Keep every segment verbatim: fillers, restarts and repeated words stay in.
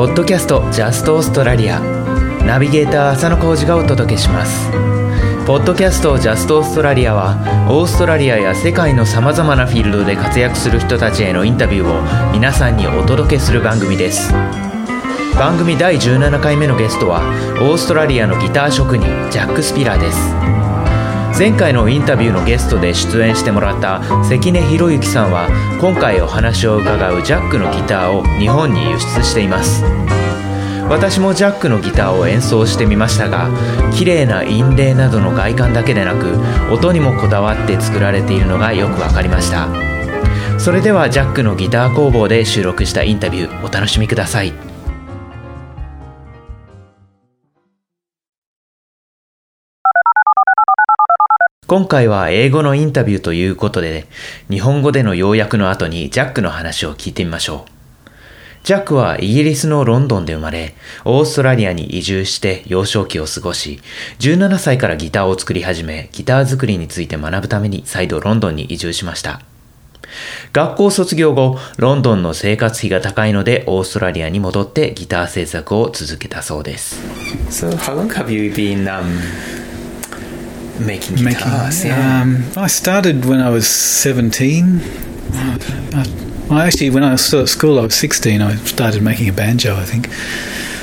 ポッドキャスト Just Australia ナビゲーター浅野浩二がお届けします。ポッドキャスト Just Australia はオーストラリアや世界のさまざまなフィールドで活躍する人たちへのインタビューを皆さんにお届けする番組です。番組だいじゅうななかいめのゲストはオーストラリアのギター職人ジャック・スピラです。前回のインタビューのゲストで出演してもらった関根博之さんは今回お話を伺うジャックのギターを日本に輸出しています。私もジャックのギターを演奏してみましたが、綺麗な印例などの外観だけでなく音にもこだわって作られているのがよくわかりました。それではジャックのギター工房で収録したインタビューお楽しみください。今回は英語のインタビューということで、日本語での要約の後にジャックの話を聞いてみましょう。ジャックはイギリスのロンドンで生まれ、オーストラリアに移住して幼少期を過ごし、じゅうななさいからギターを作り始め、ギター作りについて学ぶために再度ロンドンに移住しました。学校卒業後、ロンドンの生活費が高いのでオーストラリアに戻ってギター制作を続けたそうです。So how long have you been, um...Making guitars. Making, yeah. um, I started when I was seventeen. I, I actually, when I was still at school, I was sixteen. I started making a banjo, I think.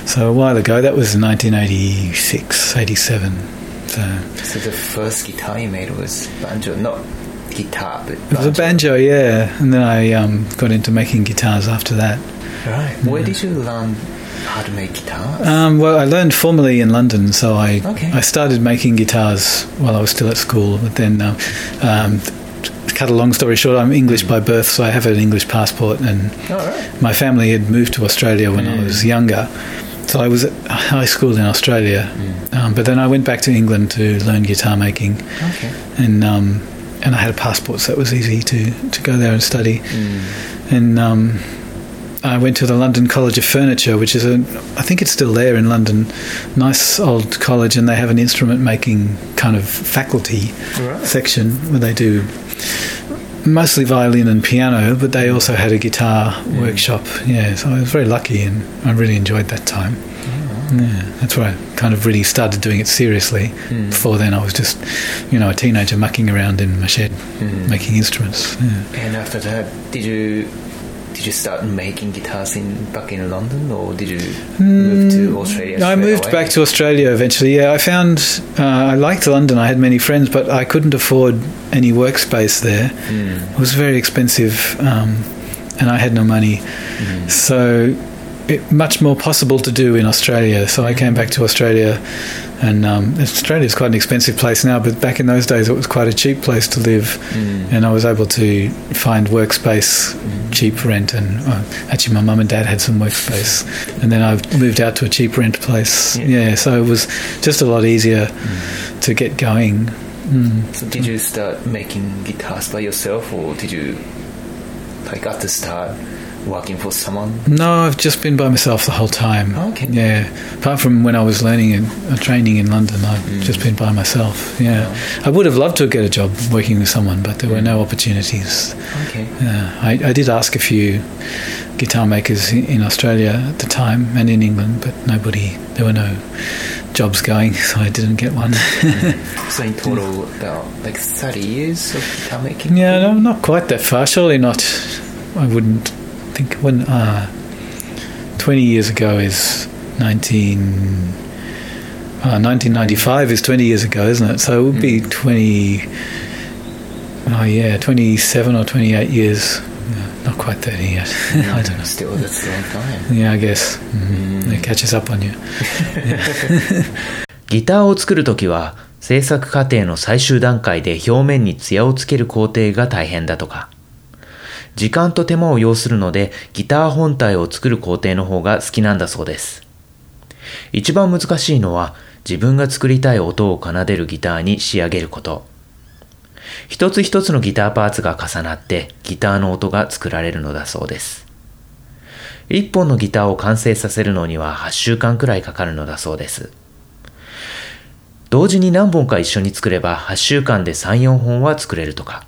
So a while ago, that was in nineteen eighty-six, eighty-seven. So, so the first guitar you made was banjo, not guitar, but banjo. It was a banjo, yeah. And then I um, got into making guitars after that. Right. Yeah. Where did you learn...How to make guitars? Um, well, I learned formally in London, so I okay. I started making guitars while I was still at school. But then, uh, um, to cut a long story short, I'm English by birth, so I have an English passport. And oh, right. my family had moved to Australia when mm. I was younger, so I was at high school in Australia. Mm. Um, but then I went back to England to learn guitar making, okay. and um, and I had a passport, so it was easy to, to go there and study. Mm. And um,I went to the London College of Furniture, which is, a, I think it's still there in London, nice old college, and they have an instrument-making kind of faculty right. section where they do mostly violin and piano, but they also had a guitar yeah. workshop. Yeah, so I was very lucky, and I really enjoyed that time. Yeah, yeah that's where I kind of really started doing it seriously. Mm. Before then, I was just, you know, a teenager mucking around in my shed, mm. making instruments. Yeah. And after that, did you...Did you start making guitars in, back in London, or did you move to Australia? I moved away? back to Australia eventually, yeah. I found uh, I liked London. I had many friends, but I couldn't afford any workspace there. Mm. It was very expensive, um, and I had no money. Mm. So it much more possible to do in Australia. So I came back to Australia, and um, Australia is quite an expensive place now, but back in those days it was quite a cheap place to live, mm. and I was able to find workspace mm.cheap rent, and oh, actually my mum and dad had some workspace, and then I moved out to a cheap rent place. Yeah, yeah so it was just a lot easier mm. to get going. Mm. So did you start making guitars by yourself, or did you like at the start working for someone? No, I've just been by myself the whole time. Oh, okay. Yeah, apart from when I was learning and uh, training in London, I've mm. just been by myself. Yeah, oh. I would have loved to get a job working with someone, but there were no opportunities. Okay. Yeah, I, I did ask a few guitar makers in, in Australia at the time and in England, but nobody. There were no jobs going, so I didn't get one. mm. So in total, about like thirty years of guitar making. Yeah, no, not quite that far. Surely not. I wouldn't.I think when uh, twenty years ago is nineteen uh, nineteen ninety-five is twenty years ago, isn't it? So it would be twenty oh yeah twenty-seven or twenty-eight years. No, not quite thirty yet. Yeah, I don't know. Still, that's a long time. Yeah, I guess. Mm-hmm. Mm. It catches up on you. ギターを作るときは制作過程の最終段階で表面にツヤをつける工程が大変だとか。時間と手間を要するので、ギター本体を作る工程の方が好きなんだそうです。一番難しいのは、自分が作りたい音を奏でるギターに仕上げること。一つ一つのギターパーツが重なって、ギターの音が作られるのだそうです。一本のギターを完成させるのにははっしゅうかんくらいかかるのだそうです。同時に何本か一緒に作ればはっしゅうかんでさん、よんほんは作れるとか。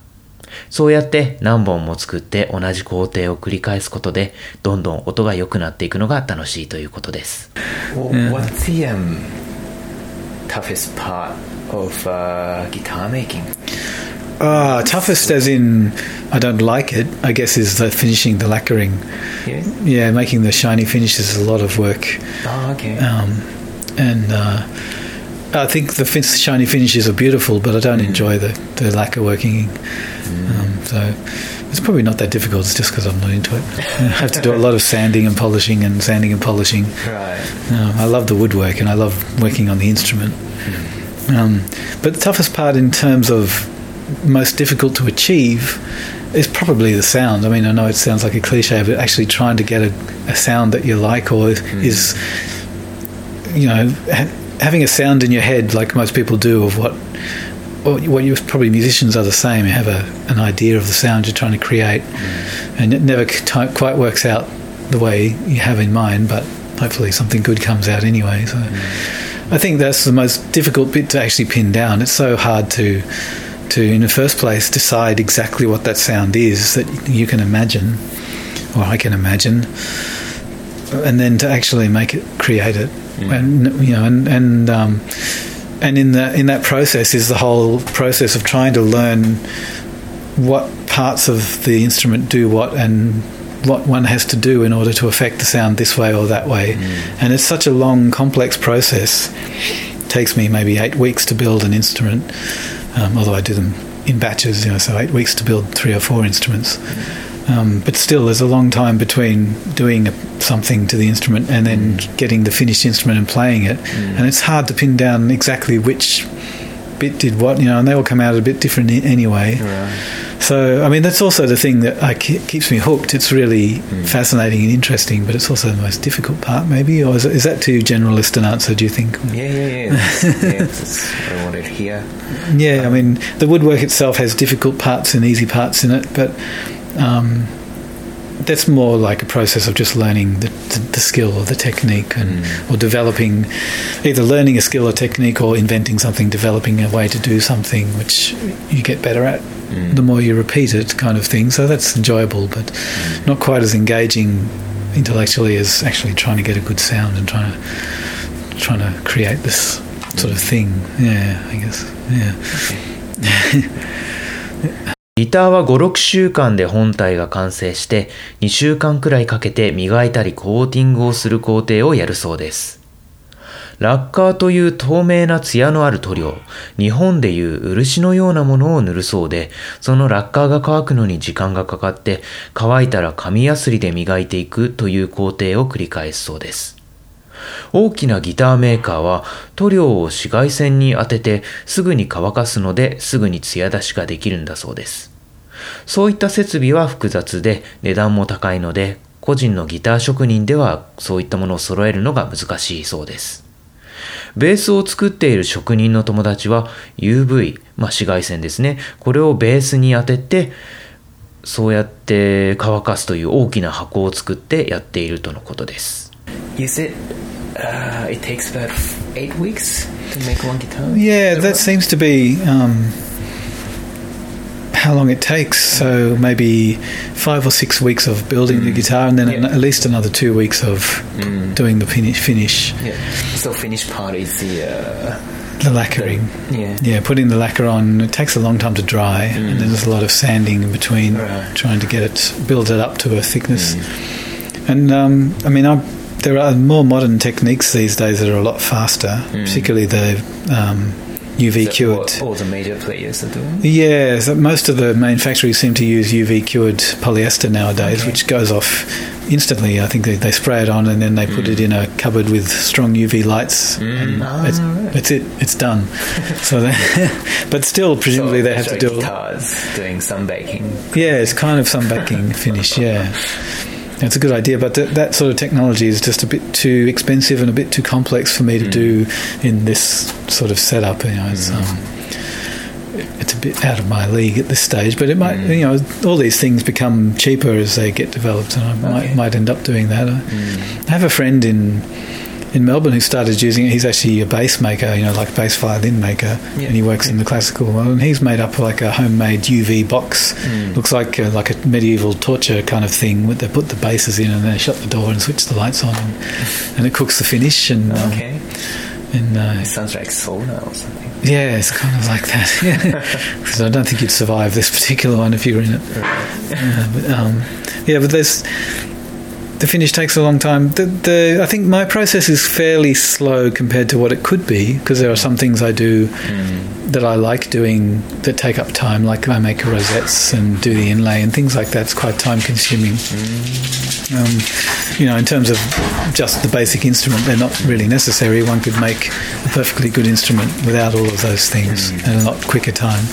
そうやって何本も作って同じ工程を繰り返すことでどんどん音が良くなっていくのが楽しいということです。 What's the、um, toughest part of、uh, guitar making?Uh, toughest as in I don't like it, I guess, is the finishing, the lacquering. Yeah? Yeah, making the shiny finish is a lot of work. Oh, okay. Um, and uh, I think the fin- shiny finishes are beautiful, but I don't mm. enjoy the, the lacquer working. Mm. Um, so it's probably not that difficult, it's just because I'm not into it. I have to do a lot of sanding and polishing and sanding and polishing. Right. Um, I love the woodwork and I love working on the instrument. Mm. Um, but the toughest part in terms of...most difficult to achieve is probably the sound. I mean, I know it sounds like a cliche, but actually trying to get a, a sound that you like or mm. is, you know, ha- having a sound in your head like most people do of what, or what you probably musicians are the same. You have a, an idea of the sound you're trying to create mm. and it never t- quite works out the way you have in mind, but hopefully something good comes out anyway. So mm. I think that's the most difficult bit to actually pin down. It's so hard to...to, in the first place, decide exactly what that sound is that you can imagine, or I can imagine, and then to actually make it, create it, mm. and you know, and and, um, and in the in that process is the whole process of trying to learn what parts of the instrument do what and what one has to do in order to affect the sound this way or that way, mm. and it's such a long, complex process. It takes me maybe eight weeks to build an instrument.Um, although I do them in batches, you know, so eight weeks to build three or four instruments. Mm. Um, but still, there's a long time between doing a, something to the instrument and then mm. getting the finished instrument and playing it. Mm. And it's hard to pin down exactly which bit did what, you know, and they all come out a bit different I- anyway. Right. So, I mean, that's also the thing that I ke- keeps me hooked. It's really mm. fascinating and interesting, but it's also the most difficult part, maybe? Or is, it, is that too generalist an answer, do you think? Yeah, yeah, yeah. That's, yeah, that's what I wanted to hear. Yeah, um, I mean, the woodwork itself has difficult parts and easy parts in it, but um, that's more like a process of just learning the, the, the skill or the technique and mm. or developing, either learning a skill or technique or inventing something, developing a way to do something which you get better at.Mm. the more you repeat it kind of thing. So that's enjoyable, but mm. not quite as engaging intellectually as actually trying to get a good sound and trying to, trying to create this sort of thing. Yeah, I guess. Yeah. ギターは ご,ろく 週間で本体が完成して、にしゅうかんくらいかけて磨いたりコーティングをする工程をやるそうです。ラッカーという透明な艶のある塗料、日本でいう漆のようなものを塗るそうで、そのラッカーが乾くのに時間がかかって、乾いたら紙やすりで磨いていくという工程を繰り返すそうです。大きなギターメーカーは塗料を紫外線に当ててすぐに乾かすのですぐに艶出しができるんだそうです。そういった設備は複雑で値段も高いので、個人のギター職人ではそういったものを揃えるのが難しいそうです。ベースを作っている職人の友達は ユーブイ、まあ、紫外線ですね。これをベースに当てて、そうやって乾かすという大きな箱を作ってやっているとのことです。Is it, uh, it takes about eight weeks to make one guitar? Yeah, that seems to be, um, how long it takes. So maybe five or six weeks of building mm. the guitar and then yeah. an, at least another two weeks of mm. doing the finish. finish. Yeah.So finish part is the uh, the lacquering. The, yeah, yeah. Putting the lacquer on, it takes a long time to dry, mm. and then there's a lot of sanding in between, right. trying to get it, build it up to a thickness. Mm. And um, I mean, I, there are more modern techniques these days that are a lot faster, mm. particularly the um, U V cured. All, all the major players are doing. Yeah, so most of the main factories seem to use U V cured polyester nowadays, okay. which goes off.Instantly, I think they, they spray it on and then they put mm. it in a cupboard with strong U V lights. Mm. And ah, it's, right. it's it. It's done. So, they, but still, presumably, so, they have so to do guitars doing sunbaking. Yeah, it's kind of sunbaking finish. Yeah, it's a good idea, but th- that sort of technology is just a bit too expensive and a bit too complex for me to mm. do in this sort of setup. You know, it's, mm. um, it's a bit out of my league at this stage, but it might. Mm. You know, all these things become cheaper as they get developed, and I might, might end up doing that. I, mm. I have a friend in in Melbourne who started using it. He's actually a bass maker, you know, like a bass violin maker, yeah. and he works yeah. in the classical world. And he's made up like a homemade U V box. Mm. Looks like a, like a medieval torture kind of thing. They put the basses in and they shut the door and switch the lights on, and, and it cooks the finish. And okay. Um, and, uh, it sounds like sauna or something. Yeah, it's kind of like that. Yeah, because I don't think you'd survive this particular one if you were in it. Right. Yeah, but, um, yeah, but there's. The finish takes a long time. The, the, I think my process is fairly slow compared to what it could be, because there are some things I do mm. that I like doing that take up time, like I make rosettes and do the inlay and things like that. It's quite time-consuming. Mm. Um, you know, in terms of just the basic instrument, they're not really necessary. One could make a perfectly good instrument without all of those things mm. and a lot quicker time.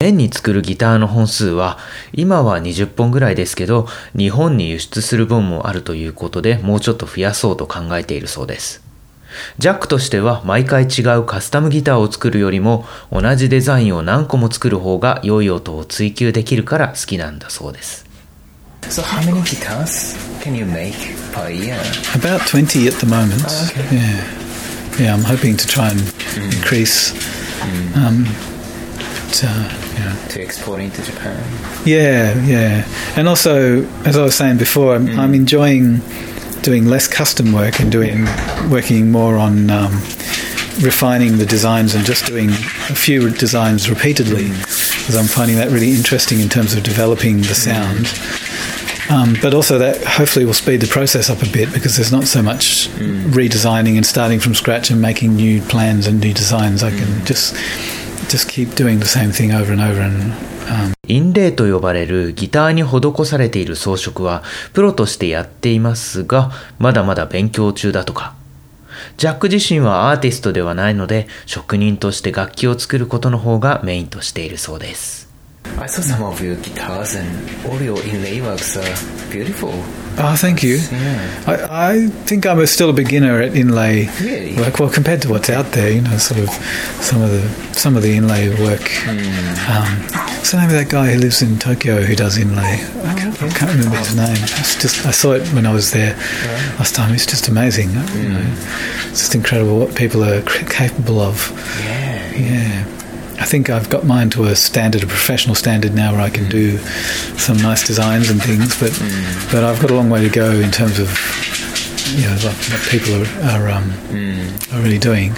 年に作るギターの本数は今はにじゅっぽんぐらいですけど、日本に輸出する分もあるということで、もうちょっと増やそうと考えているそうです。ジャックとしては毎回違うカスタムギターを作るよりも、同じデザインを何個も作る方が良い音を追求できるから好きなんだそうです。So how many guitars can you make per year? About twenty at the moment. Oh, okay. yeah. yeah, I'm hoping to try and increase、mm. um,Uh, you know. To export into Japan. Yeah, yeah. And also, as I was saying before, I'm, mm. I'm enjoying doing less custom work and doing working more on um, refining the designs and just doing a few designs repeatedly, because mm. I'm finding that really interesting in terms of developing the sound. Um, but also that hopefully will speed the process up a bit, because there's not so much mm. redesigning and starting from scratch and making new plans and new designs. I can mm. just...Just keep doing the same thing over and over and, um. インレイと呼ばれるギターに施されている装飾はプロとしてやっていますが、まだまだ勉強中だとか。ジャック自身はアーティストではないので、職人として楽器を作ることの方がメインとしているそうです。I saw some of your guitars and all your inlay works are beautiful. Oh, thank you. Yeah. I, I think I'm still a beginner at inlay really? work. Well, compared to what's out there, you know, sort of some of the some of the inlay work. Mm. Um, what's the name of that guy who lives in Tokyo who does inlay? I can't, I can't remember his name. It's just, I saw it when I was there yeah. last time. It's just amazing. Mm. You know, it's just incredible what people are capable of. Yeah. Yeah.I think I've got mine to a standard, a professional standard now, where I can do some nice designs and things, but mm. but I've got a long way to go in terms of, you know, like what people are are, um, mm. are really doing.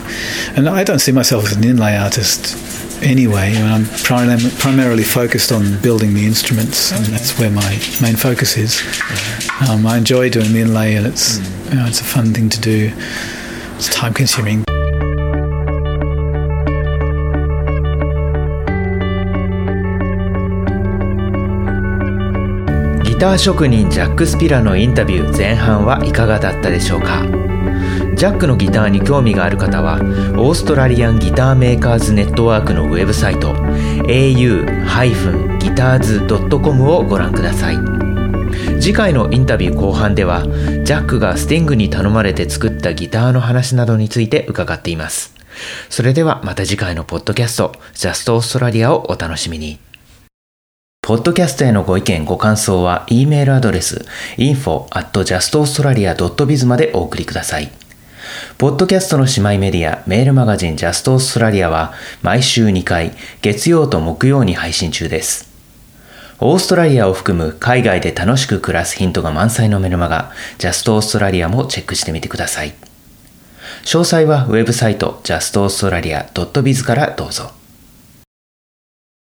And I don't see myself as an inlay artist anyway. I mean, I'm prim- primarily focused on building the instruments, and that's where my main focus is. Um, I enjoy doing the inlay, and it's mm. you know, it's a fun thing to do. It's time consuming.ギター職人ジャック・スピラのインタビュー前半はいかがだったでしょうか。ジャックのギターに興味がある方は、オーストラリアンギターメーカーズネットワークのウェブサイト エーユー ハイフン ギターズ ドット コム をご覧ください。次回のインタビュー後半では、ジャックがスティングに頼まれて作ったギターの話などについて伺っています。それではまた次回のポッドキャスト Just Australia をお楽しみに。ポッドキャストへのご意見ご感想は E メールアドレス インフォ アット ジャスト オーストラリア ドット ビズ までお送りください。ポッドキャストの姉妹メディアメールマガジン Just Australia は毎週にかい、月曜と木曜に配信中です。オーストラリアを含む海外で楽しく暮らすヒントが満載のメルマガ Just Australia もチェックしてみてください。詳細はウェブサイト ジャスト オーストラリア ドット ビズ からどうぞ。